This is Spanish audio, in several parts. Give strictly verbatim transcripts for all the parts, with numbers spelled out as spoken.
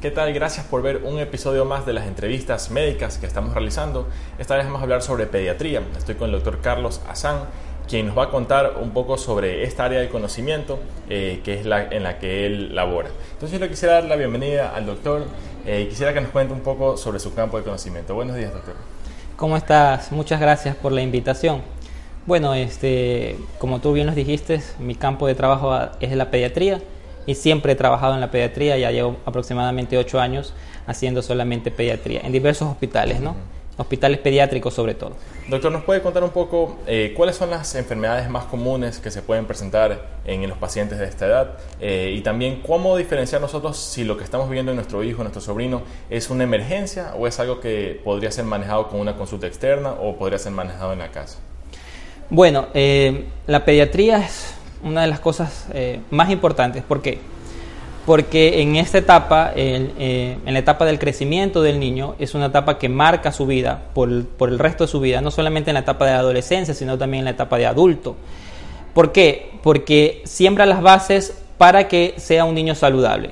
¿Qué tal? Gracias por ver un episodio más de las entrevistas médicas que estamos realizando. Esta vez vamos a hablar sobre pediatría. Estoy con el doctor Carlos Azán, quien nos va a contar un poco sobre esta área de conocimiento eh, que es la, en la que él labora. Entonces yo le quisiera dar la bienvenida al doctor eh, y quisiera que nos cuente un poco sobre su campo de conocimiento. Buenos días, doctor. ¿Cómo estás? Muchas gracias por la invitación. Bueno, este, como tú bien nos dijiste, mi campo de trabajo es la pediatría. Y siempre he trabajado en la pediatría, ya llevo aproximadamente ocho años haciendo solamente pediatría, en diversos hospitales, ¿no? Uh-huh. Hospitales pediátricos sobre todo. Doctor, ¿nos puede contar un poco eh, cuáles son las enfermedades más comunes que se pueden presentar en, en los pacientes de esta edad? Eh, y también, ¿cómo diferenciar nosotros si lo que estamos viendo en nuestro hijo, en nuestro sobrino, es una emergencia o es algo que podría ser manejado con una consulta externa o podría ser manejado en la casa? Bueno, eh, la pediatría es una de las cosas eh, más importantes. ¿Por qué? Porque en esta etapa, el, eh, en la etapa del crecimiento del niño, es una etapa que marca su vida por, por el resto de su vida, no solamente en la etapa de la adolescencia, sino también en la etapa de adulto. ¿Por qué? Porque siembra las bases para que sea un niño saludable.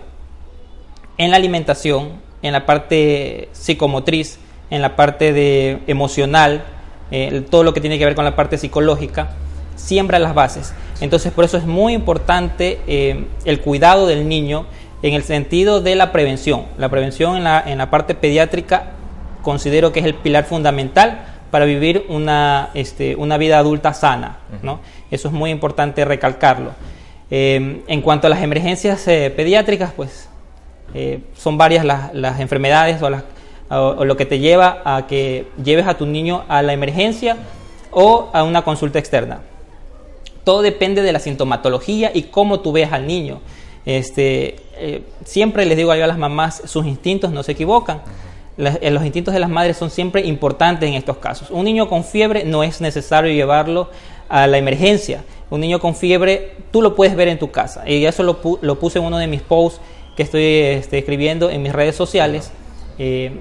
En la alimentación, en la parte psicomotriz, en la parte de emocional, eh, todo lo que tiene que ver con la parte psicológica, siembra las bases. Entonces, por eso es muy importante eh, el cuidado del niño en el sentido de la prevención. La prevención en la, en la parte pediátrica considero que es el pilar fundamental para vivir una, este, una vida adulta sana, ¿no? Eso es muy importante recalcarlo. Eh, en cuanto a las emergencias eh, pediátricas, pues eh, son varias las, las enfermedades o, las, o, o lo que te lleva a que lleves a tu niño a la emergencia o a una consulta externa. Todo depende de la sintomatología y cómo tú veas al niño. Este, eh, siempre les digo yo a las mamás, sus instintos no se equivocan. La, los instintos de las madres son siempre importantes en estos casos. Un niño con fiebre no es necesario llevarlo a la emergencia. Un niño con fiebre tú lo puedes ver en tu casa. Y eso lo, pu- lo puse en uno de mis posts que estoy este, escribiendo en mis redes sociales. Eh,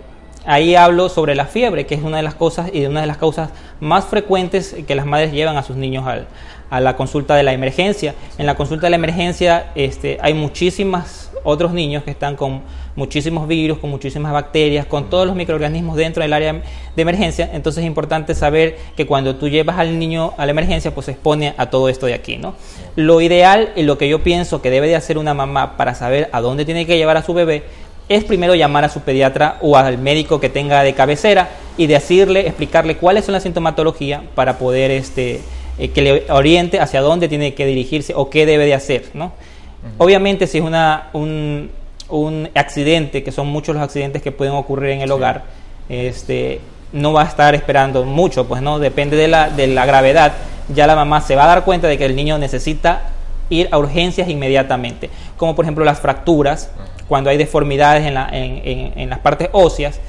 Ahí hablo sobre la fiebre, que es una de las cosas y una de las causas más frecuentes que las madres llevan a sus niños al, a la consulta de la emergencia. En la consulta de la emergencia este, hay muchísimos otros niños que están con muchísimos virus, con muchísimas bacterias, con todos los microorganismos dentro del área de emergencia. Entonces es importante saber que cuando tú llevas al niño a la emergencia, pues se expone a todo esto de aquí, ¿no? Lo ideal y lo que yo pienso que debe de hacer una mamá para saber a dónde tiene que llevar a su bebé es primero llamar a su pediatra o al médico que tenga de cabecera y decirle, explicarle cuáles son las sintomatologías para poder este, eh, que le oriente hacia dónde tiene que dirigirse o qué debe de hacer, ¿no? Uh-huh. Obviamente si es una, un, un accidente, que son muchos los accidentes que pueden ocurrir en el sí. hogar, este, no va a estar esperando mucho, pues no, depende de la, de la gravedad. Ya la mamá se va a dar cuenta de que el niño necesita ir a urgencias inmediatamente, como por ejemplo las fracturas. Uh-huh. Cuando hay deformidades en, la, en, en, en las partes óseas,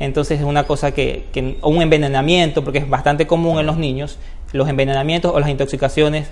entonces es una cosa que, que un envenenamiento, porque es bastante común en los niños, los envenenamientos o las intoxicaciones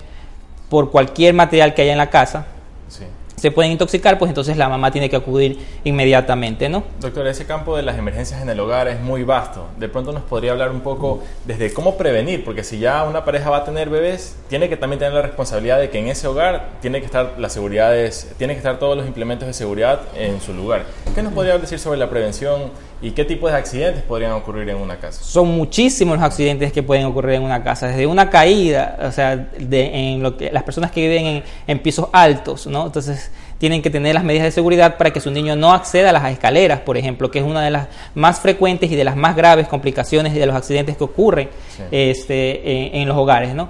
por cualquier material que haya en la casa. Sí. Se pueden intoxicar, pues entonces la mamá tiene que acudir inmediatamente, ¿no? Doctor, ese campo de las emergencias en el hogar es muy vasto. De pronto nos podría hablar un poco desde cómo prevenir, porque si ya una pareja va a tener bebés, tiene que también tener la responsabilidad de que en ese hogar tiene que estar las seguridades, tiene que estar todos los implementos de seguridad en su lugar. ¿Qué nos podría decir sobre la prevención y qué tipos de accidentes podrían ocurrir en una casa? Son muchísimos los accidentes que pueden ocurrir en una casa, desde una caída, o sea, de, en lo que, las personas que viven en, en pisos altos, ¿no? Entonces tienen que tener las medidas de seguridad para que su niño no acceda a las escaleras, por ejemplo, que es una de las más frecuentes y de las más graves complicaciones y de los accidentes que ocurren sí. este, en, en los hogares, ¿no?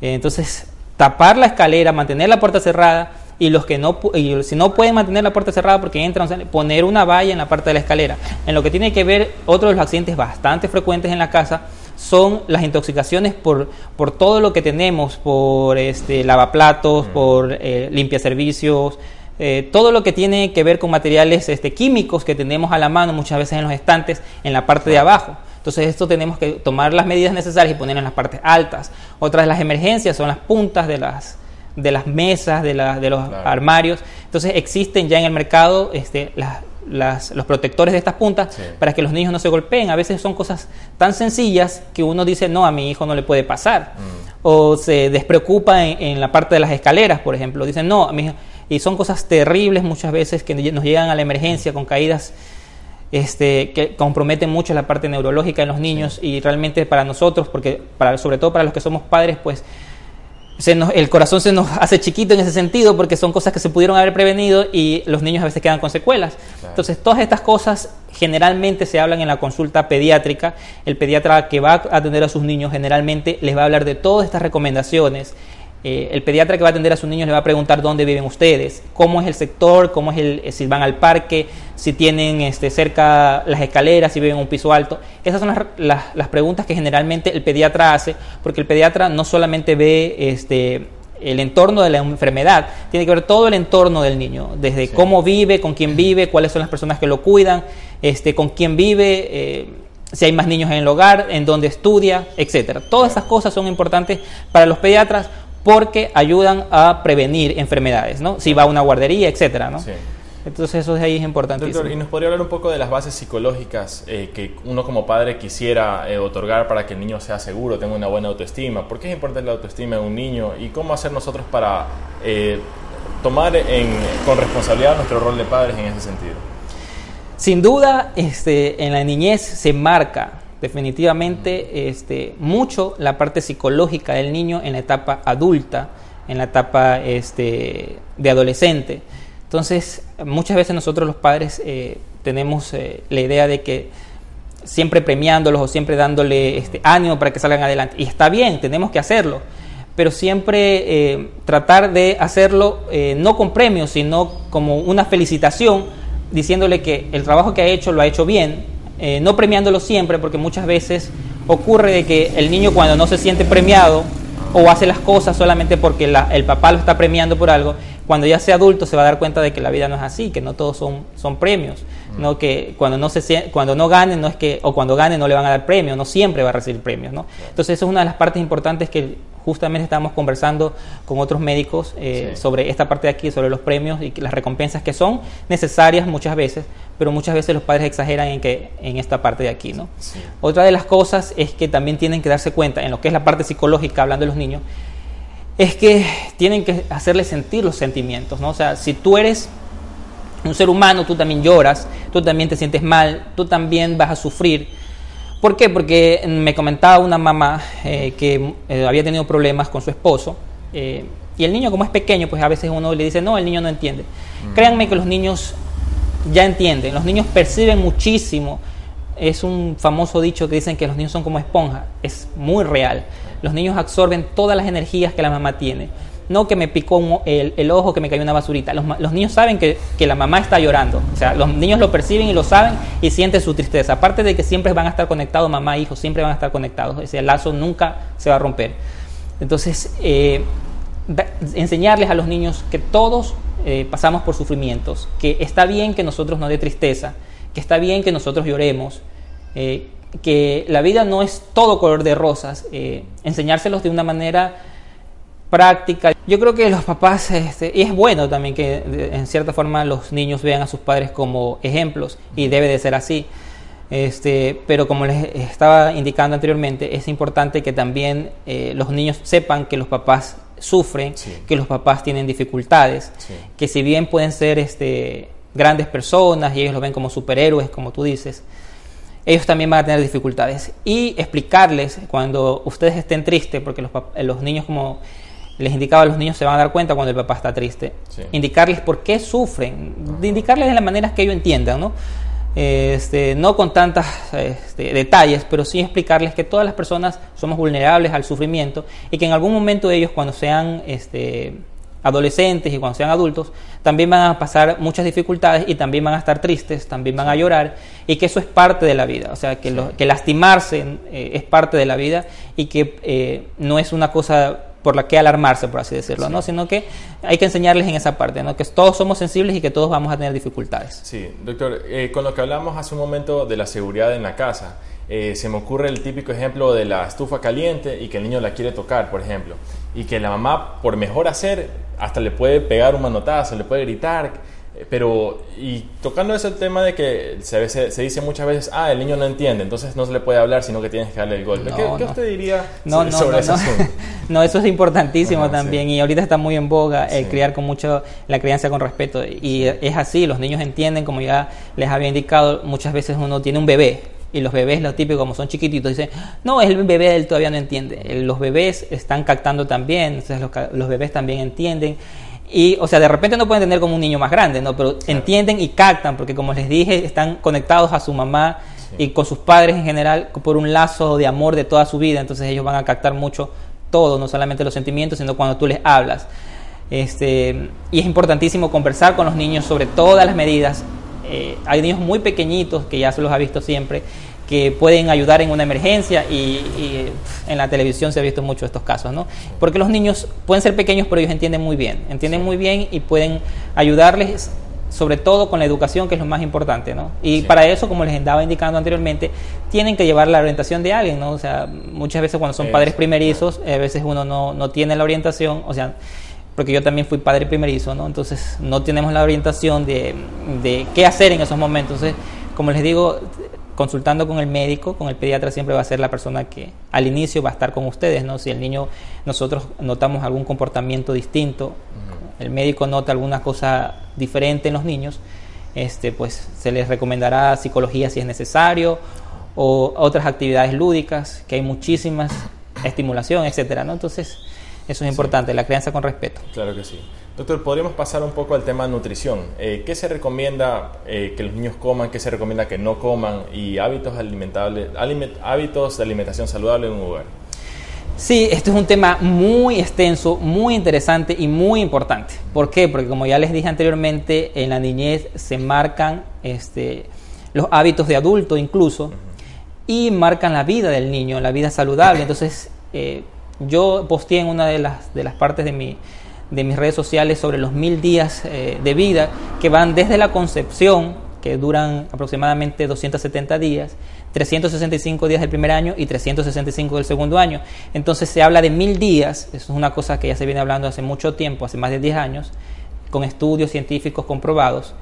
Entonces, tapar la escalera, mantener la puerta cerrada y los que no y si no pueden mantener la puerta cerrada porque entran, poner una valla en la parte de la escalera. En lo que tiene que ver, otro de los accidentes bastante frecuentes en la casa son las intoxicaciones por, por todo lo que tenemos, por este, lavaplatos, por eh, limpiaservicios, eh, todo lo que tiene que ver con materiales este, químicos que tenemos a la mano muchas veces en los estantes, en la parte de abajo. Entonces esto tenemos que tomar las medidas necesarias y poner en las partes altas. Otras de las emergencias son las puntas de las, de las mesas, de, la, de los claro. armarios. Entonces existen ya en el mercado este, las Las, los protectores de estas puntas sí. para que los niños no se golpeen. A veces son cosas tan sencillas que uno dice, no, a mi hijo no le puede pasar. Mm. O se despreocupa en, en la parte de las escaleras, por ejemplo. Dicen, no, mi hijo, y son cosas terribles muchas veces que nos llegan a la emergencia con caídas este, que comprometen mucho la parte neurológica en los niños, sí. Y realmente para nosotros, porque para, sobre todo para los que somos padres, pues se nos, el corazón se nos hace chiquito en ese sentido, porque son cosas que se pudieron haber prevenido y los niños a veces quedan con secuelas. Claro. Entonces, todas estas cosas generalmente se hablan en la consulta pediátrica. El pediatra que va a atender a sus niños generalmente les va a hablar de todas estas recomendaciones. Eh, el pediatra que va a atender a sus niños les va a preguntar dónde viven ustedes, cómo es el sector, cómo es el, si van al parque, si tienen este, cerca las escaleras, si viven en un piso alto. Esas son las, las, las preguntas que generalmente el pediatra hace, porque el pediatra no solamente ve este, el entorno de la enfermedad, tiene que ver todo el entorno del niño, desde sí. Cómo vive, con quién vive, cuáles son las personas que lo cuidan, este, con quién vive, eh, si hay más niños en el hogar, en dónde estudia, etcétera. Todas esas cosas son importantes para los pediatras, porque ayudan a prevenir enfermedades, ¿no? Si va a una guardería, etcétera, ¿no? Sí. Entonces eso de ahí es importantísimo. Doctor, ¿y nos podría hablar un poco de las bases psicológicas eh, que uno como padre quisiera eh, otorgar para que el niño sea seguro, tenga una buena autoestima? ¿Por qué es importante la autoestima de un niño? ¿Y cómo hacer nosotros para eh, tomar en, con responsabilidad nuestro rol de padres en ese sentido? Sin duda, este, en la niñez se marca definitivamente este, mucho la parte psicológica del niño en la etapa adulta, en la etapa este, de adolescente. Entonces, muchas veces nosotros los padres eh, tenemos eh, la idea de que siempre premiándolos o siempre dándole este, ánimo para que salgan adelante. Y está bien, tenemos que hacerlo, pero siempre eh, tratar de hacerlo eh, no con premios, sino como una felicitación, diciéndole que el trabajo que ha hecho lo ha hecho bien. Eh, no premiándolo siempre, porque muchas veces ocurre de que el niño cuando no se siente premiado o hace las cosas solamente porque la, el papá lo está premiando por algo, cuando ya sea adulto se va a dar cuenta de que la vida no es así, que no todos son, son premios, ¿no? Que cuando no, se, cuando no gane no es que, o cuando gane no le van a dar premios, no siempre va a recibir premios, ¿no? Entonces esa es una de las partes importantes que justamente estábamos conversando con otros médicos eh, sí. sobre esta parte de aquí, sobre los premios y las recompensas que son necesarias muchas veces, pero muchas veces los padres exageran en que en esta parte de aquí, ¿no? Sí. Otra de las cosas es que también tienen que darse cuenta, en lo que es la parte psicológica, hablando de los niños, es que tienen que hacerles sentir los sentimientos, ¿no? O sea, si tú eres un ser humano, tú también lloras, tú también te sientes mal, tú también vas a sufrir. ¿Por qué? Porque me comentaba una mamá eh, que eh, había tenido problemas con su esposo eh, y el niño, como es pequeño, pues a veces uno le dice, no, el niño no entiende. Mm. Créanme que los niños ya entienden, los niños perciben muchísimo. Es un famoso dicho que dicen que los niños son como esponja, es muy real. Los niños absorben todas las energías que la mamá tiene. No que me picó un, el, el ojo, que me cayó una basurita. Los, los niños saben que, que la mamá está llorando. O sea, los niños lo perciben y lo saben y sienten su tristeza. Aparte de que siempre van a estar conectados, mamá e hijo, siempre van a estar conectados. Ese lazo nunca se va a romper. Entonces, eh, da, enseñarles a los niños que todos eh, pasamos por sufrimientos, que está bien que nosotros nos dé tristeza, que está bien que nosotros lloremos, eh, que la vida no es todo color de rosas. Eh, enseñárselos de una manera práctica. Yo creo que los papás, este, y es bueno también que de, en cierta forma los niños vean a sus padres como ejemplos, y debe de ser así, este, pero como les estaba indicando anteriormente, es importante que también eh, los niños sepan que los papás sufren, sí. Que los papás tienen dificultades, sí. Que si bien pueden ser este, grandes personas y ellos los ven como superhéroes, como tú dices, ellos también van a tener dificultades, y explicarles cuando ustedes estén tristes, porque los, los niños, como les indicaba, los niños se van a dar cuenta cuando el papá está triste. Sí. Indicarles por qué sufren, de indicarles de las maneras que ellos entiendan, ¿no? Este, no con tantos este, detalles, pero sí explicarles que todas las personas somos vulnerables al sufrimiento y que en algún momento ellos, cuando sean este, adolescentes y cuando sean adultos, también van a pasar muchas dificultades y también van a estar tristes, también van a llorar, y que eso es parte de la vida. O sea, que, sí. lo, que lastimarse eh, es parte de la vida y que eh, no es una cosa por la que alarmarse, por así decirlo, sí. ¿no? Sino que hay que enseñarles en esa parte, ¿no? Que todos somos sensibles y que todos vamos a tener dificultades. Sí, doctor, eh, con lo que hablamos hace un momento de la seguridad en la casa, eh, se me ocurre el típico ejemplo de la estufa caliente y que el niño la quiere tocar, por ejemplo, y que la mamá, por mejor hacer, hasta le puede pegar un manotazo, le puede gritar. Pero, y tocando ese tema de que se, se, se dice muchas veces, ah, el niño no entiende, entonces no se le puede hablar, sino que tienes que darle el golpe. No, ¿Qué, no. ¿Qué usted diría no, sobre, no, sobre no, ese no. asunto? No, eso es importantísimo Ajá, también, sí. y ahorita está muy en boga el sí. criar con mucho, la crianza con respeto, y es así, los niños entienden, como ya les había indicado, muchas veces uno tiene un bebé, y los bebés, lo típico, como son chiquititos, dicen, no, el bebé, él todavía no entiende, los bebés están captando también, entonces los, los bebés también entienden. Y, o sea, de repente no pueden tener como un niño más grande, ¿no? Pero claro. entienden y captan, porque como les dije, están conectados a su mamá sí. y con sus padres en general por un lazo de amor de toda su vida. Entonces ellos van a captar mucho todo, no solamente los sentimientos, sino cuando tú les hablas. Este, y es importantísimo conversar con los niños sobre todas las medidas. Eh, hay niños muy pequeñitos, que ya se los ha visto siempre, que pueden ayudar en una emergencia y, y en la televisión se ha visto mucho estos casos, ¿no? Porque los niños pueden ser pequeños, pero ellos entienden muy bien, entienden sí. muy bien y pueden ayudarles, sobre todo con la educación, que es lo más importante, ¿no? Y sí. para eso, como les andaba indicando anteriormente, tienen que llevar la orientación de alguien, ¿no? O sea, muchas veces cuando son padres primerizos, a veces uno no, no tiene la orientación, o sea... porque yo también fui padre primerizo, ¿no? Entonces no tenemos la orientación de, de qué hacer en esos momentos. Entonces, como les digo, consultando con el médico, con el pediatra, siempre va a ser la persona que al inicio va a estar con ustedes, ¿no? Si el niño, nosotros notamos algún comportamiento distinto, uh-huh. el médico nota alguna cosa diferente en los niños, este, pues se les recomendará psicología si es necesario, o otras actividades lúdicas, que hay muchísimas, estimulación, etcétera, ¿no? Entonces... eso es importante, sí. la crianza con respeto. Claro que sí. Doctor, podríamos pasar un poco al tema de nutrición. Eh, ¿Qué se recomienda eh, que los niños coman? ¿Qué se recomienda que no coman? ¿Y hábitos, alimentables, aliment- hábitos de alimentación saludable en un hogar? Sí, esto es un tema muy extenso, muy interesante y muy importante. ¿Por qué? Porque como ya les dije anteriormente, en la niñez se marcan este, los hábitos de adulto incluso uh-huh. y marcan la vida del niño, la vida saludable. Entonces... Eh, yo posteé en una de las, de las partes de, mi, de mis redes sociales sobre los mil días eh, de vida que van desde la concepción, que duran aproximadamente doscientos setenta días, trescientos sesenta y cinco días del primer año y trescientos sesenta y cinco del segundo año. Entonces se habla de mil días, eso es una cosa que ya se viene hablando hace mucho tiempo, hace más de diez años, con estudios científicos comprobados.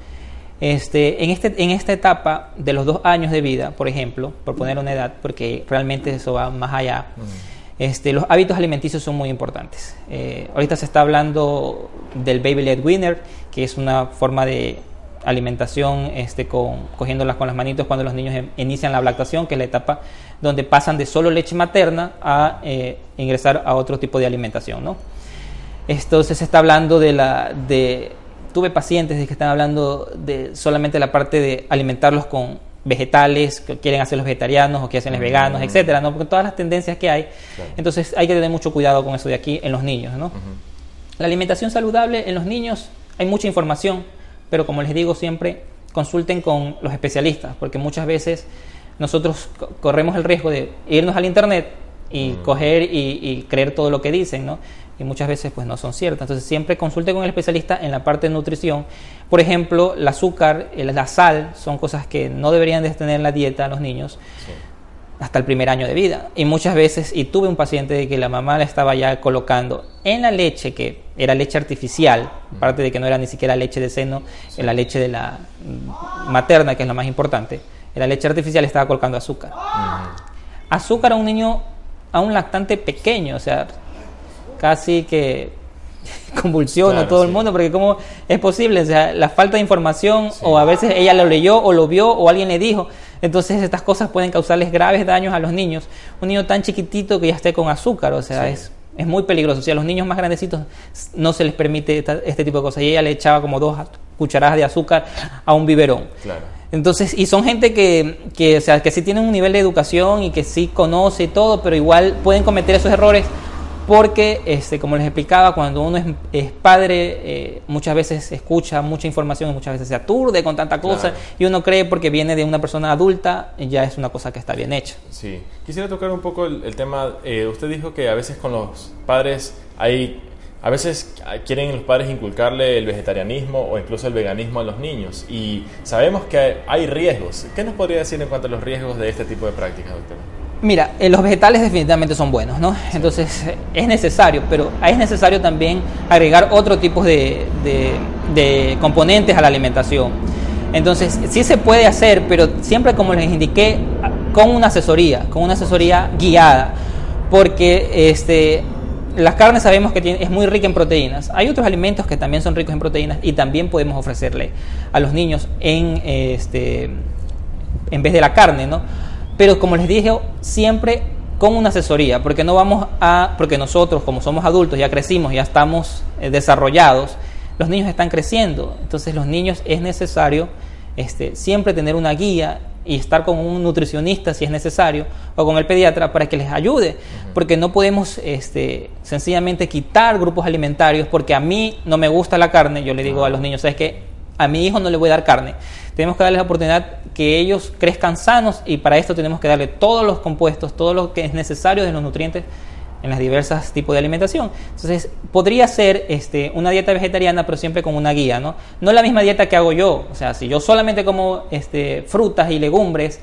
Este, en, este, en esta etapa de los dos años de vida, por ejemplo, por poner una edad, porque realmente eso va más allá, mm. Este, los hábitos alimenticios son muy importantes. Eh, ahorita se está hablando del Baby Led Winner, que es una forma de alimentación este, con, cogiéndolas con las manitos cuando los niños em, inician la lactación, que es la etapa donde pasan de solo leche materna a eh, ingresar a otro tipo de alimentación, ¿no? Entonces se está hablando de la... De, tuve pacientes que están hablando de solamente la parte de alimentarlos con... vegetales, que quieren hacer los vegetarianos o que hacen los veganos, uh-huh. etcétera, ¿no? Porque todas las tendencias que hay, claro. entonces hay que tener mucho cuidado con eso de aquí en los niños, ¿no? Uh-huh. La alimentación saludable en los niños, hay mucha información, pero como les digo siempre, consulten con los especialistas, porque muchas veces nosotros co- corremos el riesgo de irnos al internet y uh-huh. coger y, y creer todo lo que dicen, ¿no? Y muchas veces pues no son ciertas. Entonces siempre consulte con el especialista en la parte de nutrición. Por ejemplo, el azúcar, la sal, son cosas que no deberían de tener en la dieta los niños sí. hasta el primer año de vida. Y muchas veces, y tuve un paciente de que la mamá le estaba ya colocando en la leche, que era leche artificial, mm. aparte de que no era ni siquiera leche de seno, sí. la leche de la materna, que es la más importante, la leche artificial estaba colocando azúcar. Mm. Azúcar a un niño, a un lactante pequeño, o sea... casi que convulsiona claro, todo sí. el mundo, porque ¿cómo es posible? O sea, la falta de información, sí. o a veces ella lo leyó, o lo vio, o alguien le dijo. Entonces, estas cosas pueden causarles graves daños a los niños. Un niño tan chiquitito que ya esté con azúcar, o sea, sí. es, es muy peligroso. O sea, a los niños más grandecitos no se les permite esta, este tipo de cosas. Y ella le echaba como dos cucharadas de azúcar a un biberón. Claro. Entonces, y son gente que, que, o sea, que sí tienen un nivel de educación y que sí conoce y todo, pero igual pueden cometer esos errores. Porque, este, como les explicaba, cuando uno es, es padre, eh, muchas veces escucha mucha información y muchas veces se aturde con tanta cosa claro. y uno cree porque viene de una persona adulta, ya es una cosa que está bien hecha. Sí. Quisiera tocar un poco el, el tema, eh, usted dijo que a veces con los padres hay, a veces quieren los padres inculcarle el vegetarianismo o incluso el veganismo a los niños y sabemos que hay, hay riesgos. ¿Qué nos podría decir en cuanto a los riesgos de este tipo de prácticas, doctor? Mira, eh, los vegetales definitivamente son buenos, ¿no? Entonces es necesario, pero es necesario también agregar otro tipo de, de, de componentes a la alimentación. Entonces sí se puede hacer, pero siempre, como les indiqué, con una asesoría, con una asesoría guiada, porque este, las carnes sabemos que tiene, es muy rica en proteínas. Hay otros alimentos que también son ricos en proteínas y también podemos ofrecerle a los niños en, este, en vez de la carne, ¿no? Pero como les dije, siempre con una asesoría, porque no vamos a, porque nosotros, como somos adultos, ya crecimos, ya estamos desarrollados, los niños están creciendo. Entonces los niños es necesario este, siempre tener una guía y estar con un nutricionista si es necesario, o con el pediatra, para que les ayude, porque no podemos este, sencillamente quitar grupos alimentarios, porque a mí no me gusta la carne. Yo le digo a los niños, ¿sabes qué? A mi hijo no le voy a dar carne. Tenemos que darles la oportunidad que ellos crezcan sanos, y para esto tenemos que darle todos los compuestos, todo lo que es necesario de los nutrientes en las diversas tipos de alimentación. Entonces, podría ser este, una dieta vegetariana, pero siempre con una guía, ¿no? No la misma dieta que hago yo. O sea, si yo solamente como este, frutas y legumbres,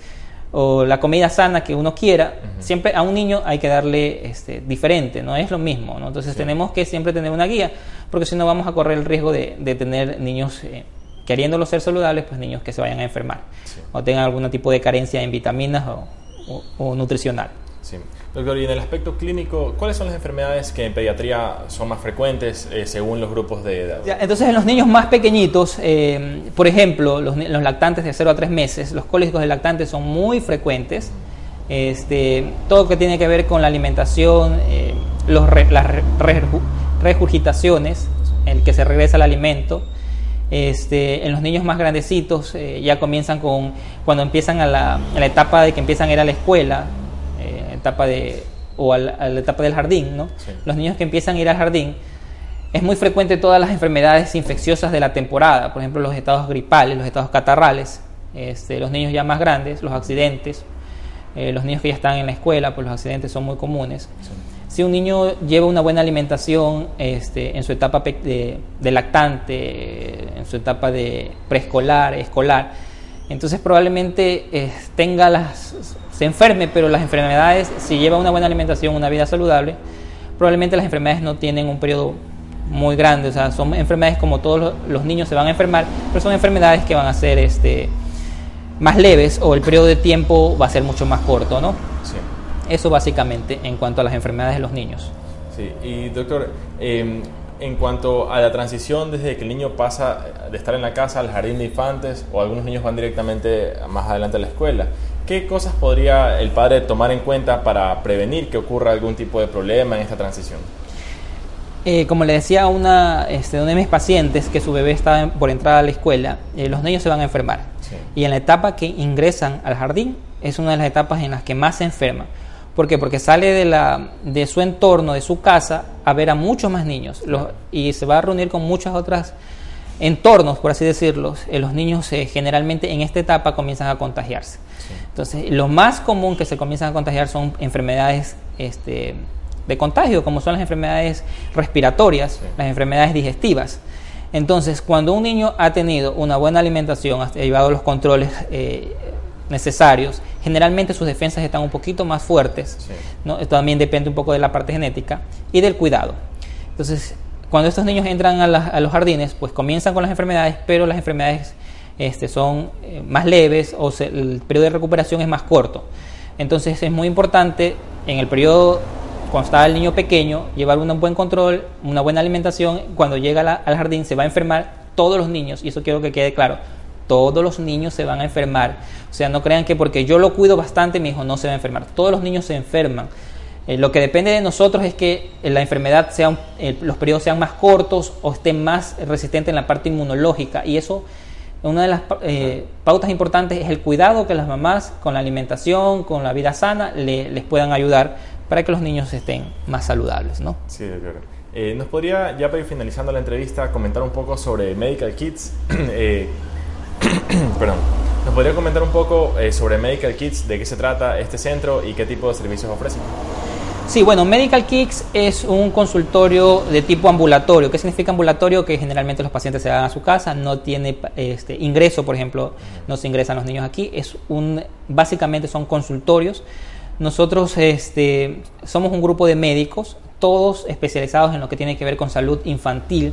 o la comida sana que uno quiera, uh-huh. siempre a un niño hay que darle este, diferente, no es lo mismo, ¿no? Entonces, sí. tenemos que siempre tener una guía, porque si no vamos a correr el riesgo de, de tener niños... Eh, queriéndolos ser saludables, pues niños que se vayan a enfermar, sí. o tengan algún tipo de carencia en vitaminas o, o, o nutricional. Sí. Doctor, y en el aspecto clínico, ¿cuáles son las enfermedades que en pediatría son más frecuentes eh, según los grupos de edad? Entonces, en los niños más pequeñitos, eh, por ejemplo, los, los lactantes de cero a tres meses, los cólicos de lactantes son muy frecuentes. Este, todo lo que tiene que ver con la alimentación, eh, los re, las re, re, regurgitaciones, el que se regresa al alimento. Este, en los niños más grandecitos eh, ya comienzan con, cuando empiezan a la, a la etapa de que empiezan a ir a la escuela, eh, etapa de, o a la, a la etapa del jardín, ¿no? Sí. Los niños que empiezan a ir al jardín, es muy frecuente todas las enfermedades infecciosas de la temporada, por ejemplo los estados gripales, los estados catarrales, este, los niños ya más grandes, los accidentes, eh, los niños que ya están en la escuela, pues los accidentes son muy comunes. Sí. Si un niño lleva una buena alimentación este, en su etapa de, de lactante, en su etapa de preescolar, escolar, entonces probablemente eh, tenga las, se enferme, pero las enfermedades, si lleva una buena alimentación, una vida saludable, probablemente las enfermedades no tienen un periodo muy grande. O sea, son enfermedades como todos los niños se van a enfermar, pero son enfermedades que van a ser este, más leves, o el periodo de tiempo va a ser mucho más corto, ¿no? Sí. Eso básicamente en cuanto a las enfermedades de los niños. Sí, y doctor, eh, en cuanto a la transición desde que el niño pasa de estar en la casa al jardín de infantes, o algunos niños van directamente más adelante a la escuela, ¿qué cosas podría el padre tomar en cuenta para prevenir que ocurra algún tipo de problema en esta transición? Eh, como le decía a una, este, una de mis pacientes que su bebé estaba en, por entrar a la escuela, eh, los niños se van a enfermar. Sí. Y en la etapa que ingresan al jardín es una de las etapas en las que más se enferman. ¿Por qué? Porque sale de, la, de su entorno, de su casa, a ver a muchos más niños. Los, y se va a reunir con muchos otros entornos, por así decirlo. Eh, los niños eh, generalmente en esta etapa comienzan a contagiarse. Sí. Entonces, lo más común que se comienzan a contagiar son enfermedades este, de contagio, como son las enfermedades respiratorias, sí. las enfermedades digestivas. Entonces, cuando un niño ha tenido una buena alimentación, ha llevado los controles eh, necesarios, generalmente sus defensas están un poquito más fuertes, sí. ¿no? Esto también depende un poco de la parte genética y del cuidado. Entonces, cuando estos niños entran a, la, a los jardines, pues comienzan con las enfermedades, pero las enfermedades este, son eh, más leves, o se, el periodo de recuperación es más corto. Entonces, es muy importante en el periodo cuando está el niño pequeño llevar un buen control, una buena alimentación. Cuando llega la, al jardín se va a enfermar todos los niños, y eso quiero que quede claro. Todos los niños se van a enfermar. O sea, no crean que porque yo lo cuido bastante, mi hijo no se va a enfermar. Todos los niños se enferman. Eh, lo que depende de nosotros es que la enfermedad sea, un, eh, los periodos sean más cortos, o estén más resistentes en la parte inmunológica. Y eso, una de las eh, pautas importantes es el cuidado que las mamás con la alimentación, con la vida sana, le, les puedan ayudar para que los niños estén más saludables, ¿no? Sí, claro. Eh, ¿Nos podría, ya para ir finalizando la entrevista, comentar un poco sobre Medical Kids? eh, Perdón. ¿Nos podría comentar un poco eh, sobre Medical Kids? ¿De qué se trata este centro y qué tipo de servicios ofrecen? Sí, bueno, Medical Kids es un consultorio de tipo ambulatorio. ¿Qué significa ambulatorio? Que generalmente los pacientes se van a su casa, no tiene este, ingreso, por ejemplo, no se ingresan los niños aquí. Es un, básicamente son consultorios Nosotros este, somos un grupo de médicos, todos especializados en lo que tiene que ver con salud infantil.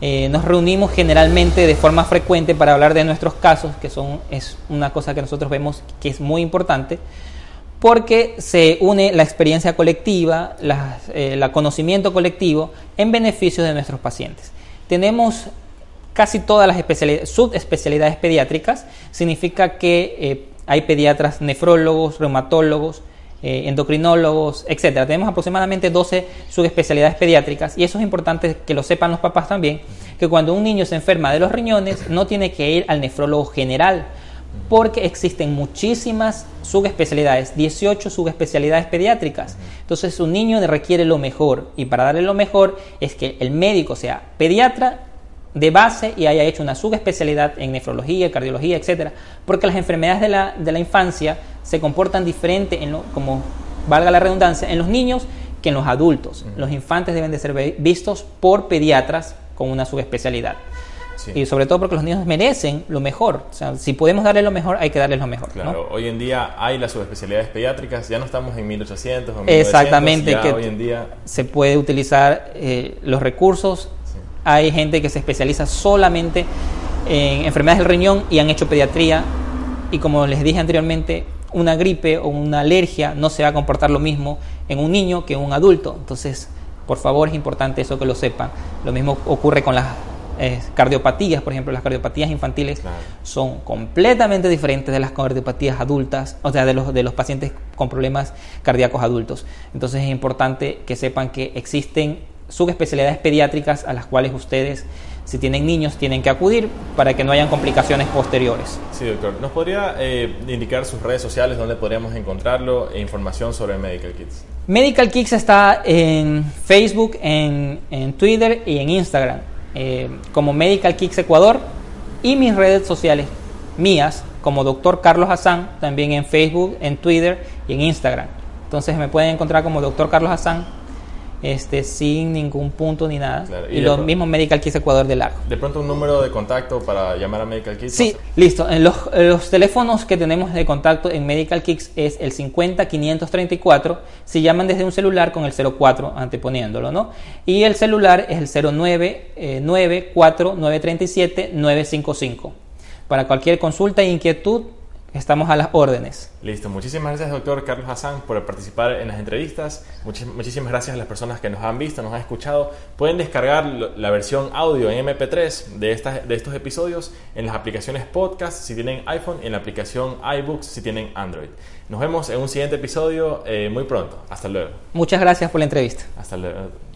Eh, nos reunimos generalmente de forma frecuente para hablar de nuestros casos, que son, es una cosa que nosotros vemos que es muy importante, porque se une la experiencia colectiva, la, eh, el conocimiento colectivo en beneficio de nuestros pacientes. Tenemos casi todas las especialidades, subespecialidades pediátricas, significa que eh, hay pediatras, nefrólogos, reumatólogos, Eh, endocrinólogos, etcétera. Tenemos aproximadamente doce subespecialidades pediátricas, y eso es importante que lo sepan los papás también, que cuando un niño se enferma de los riñones no tiene que ir al nefrólogo general, porque existen muchísimas subespecialidades, dieciocho subespecialidades pediátricas. Entonces un niño requiere lo mejor, y para darle lo mejor es que el médico sea pediatra de base y haya hecho una subespecialidad en nefrología, cardiología, etcétera, porque las enfermedades de la, de la infancia se comportan diferente, en lo, como valga la redundancia, en los niños que en los adultos. Mm. Los infantes deben de ser vistos por pediatras con una subespecialidad. Sí. Y sobre todo porque los niños merecen lo mejor. O sea, si podemos darles lo mejor, hay que darles lo mejor. Claro, ¿no? Hoy en día hay las subespecialidades pediátricas, ya no estamos en mil ochocientos o mil novecientos. Exactamente, ya que hoy en día se puede utilizar eh, los recursos. Hay gente que se especializa solamente en enfermedades del riñón y han hecho pediatría, y como les dije anteriormente, una gripe o una alergia no se va a comportar lo mismo en un niño que en un adulto. Entonces, por favor, es importante eso que lo sepan. Lo mismo ocurre con las eh, cardiopatías, por ejemplo. Las cardiopatías infantiles claro. son completamente diferentes de las cardiopatías adultas, o sea, de los, de los pacientes con problemas cardíacos adultos. Entonces, es importante que sepan que existen subespecialidades pediátricas a las cuales ustedes, si tienen niños, tienen que acudir para que no hayan complicaciones posteriores. Sí, doctor. ¿Nos podría eh, indicar sus redes sociales, dónde podríamos encontrarlo e información sobre Medical Kids? Medical Kids está en Facebook, en, en Twitter y en Instagram eh, como Medical Kids Ecuador, y mis redes sociales mías como doctor Carlos Azán, también en Facebook, en Twitter y en Instagram. Entonces me pueden encontrar como doctor Carlos Azán. Este, sin ningún punto ni nada. Claro. Y, y lo pronto, mismo Medical Kids Ecuador de largo. ¿De pronto un número de contacto para llamar a Medical Kids? Sí, listo. En los, los teléfonos que tenemos de contacto en Medical Kids es el cincuenta, quinientos treinta y cuatro. Si llaman desde un celular, con el cero cuatro anteponiéndolo, ¿no? Y el celular es el cero nueve, noventa y cuatro, novecientos treinta y siete, novecientos cincuenta y cinco. Para cualquier consulta e inquietud, estamos a las órdenes. Listo. Muchísimas gracias, doctor Carlos Azán, por participar en las entrevistas. Muchis- muchísimas gracias a las personas que nos han visto, nos han escuchado. Pueden descargar la versión audio en eme pe tres de, estas, de estos episodios en las aplicaciones podcast si tienen iPhone, y en la aplicación iBooks si tienen Android. Nos vemos en un siguiente episodio eh, muy pronto. Hasta luego. Muchas gracias por la entrevista. Hasta luego.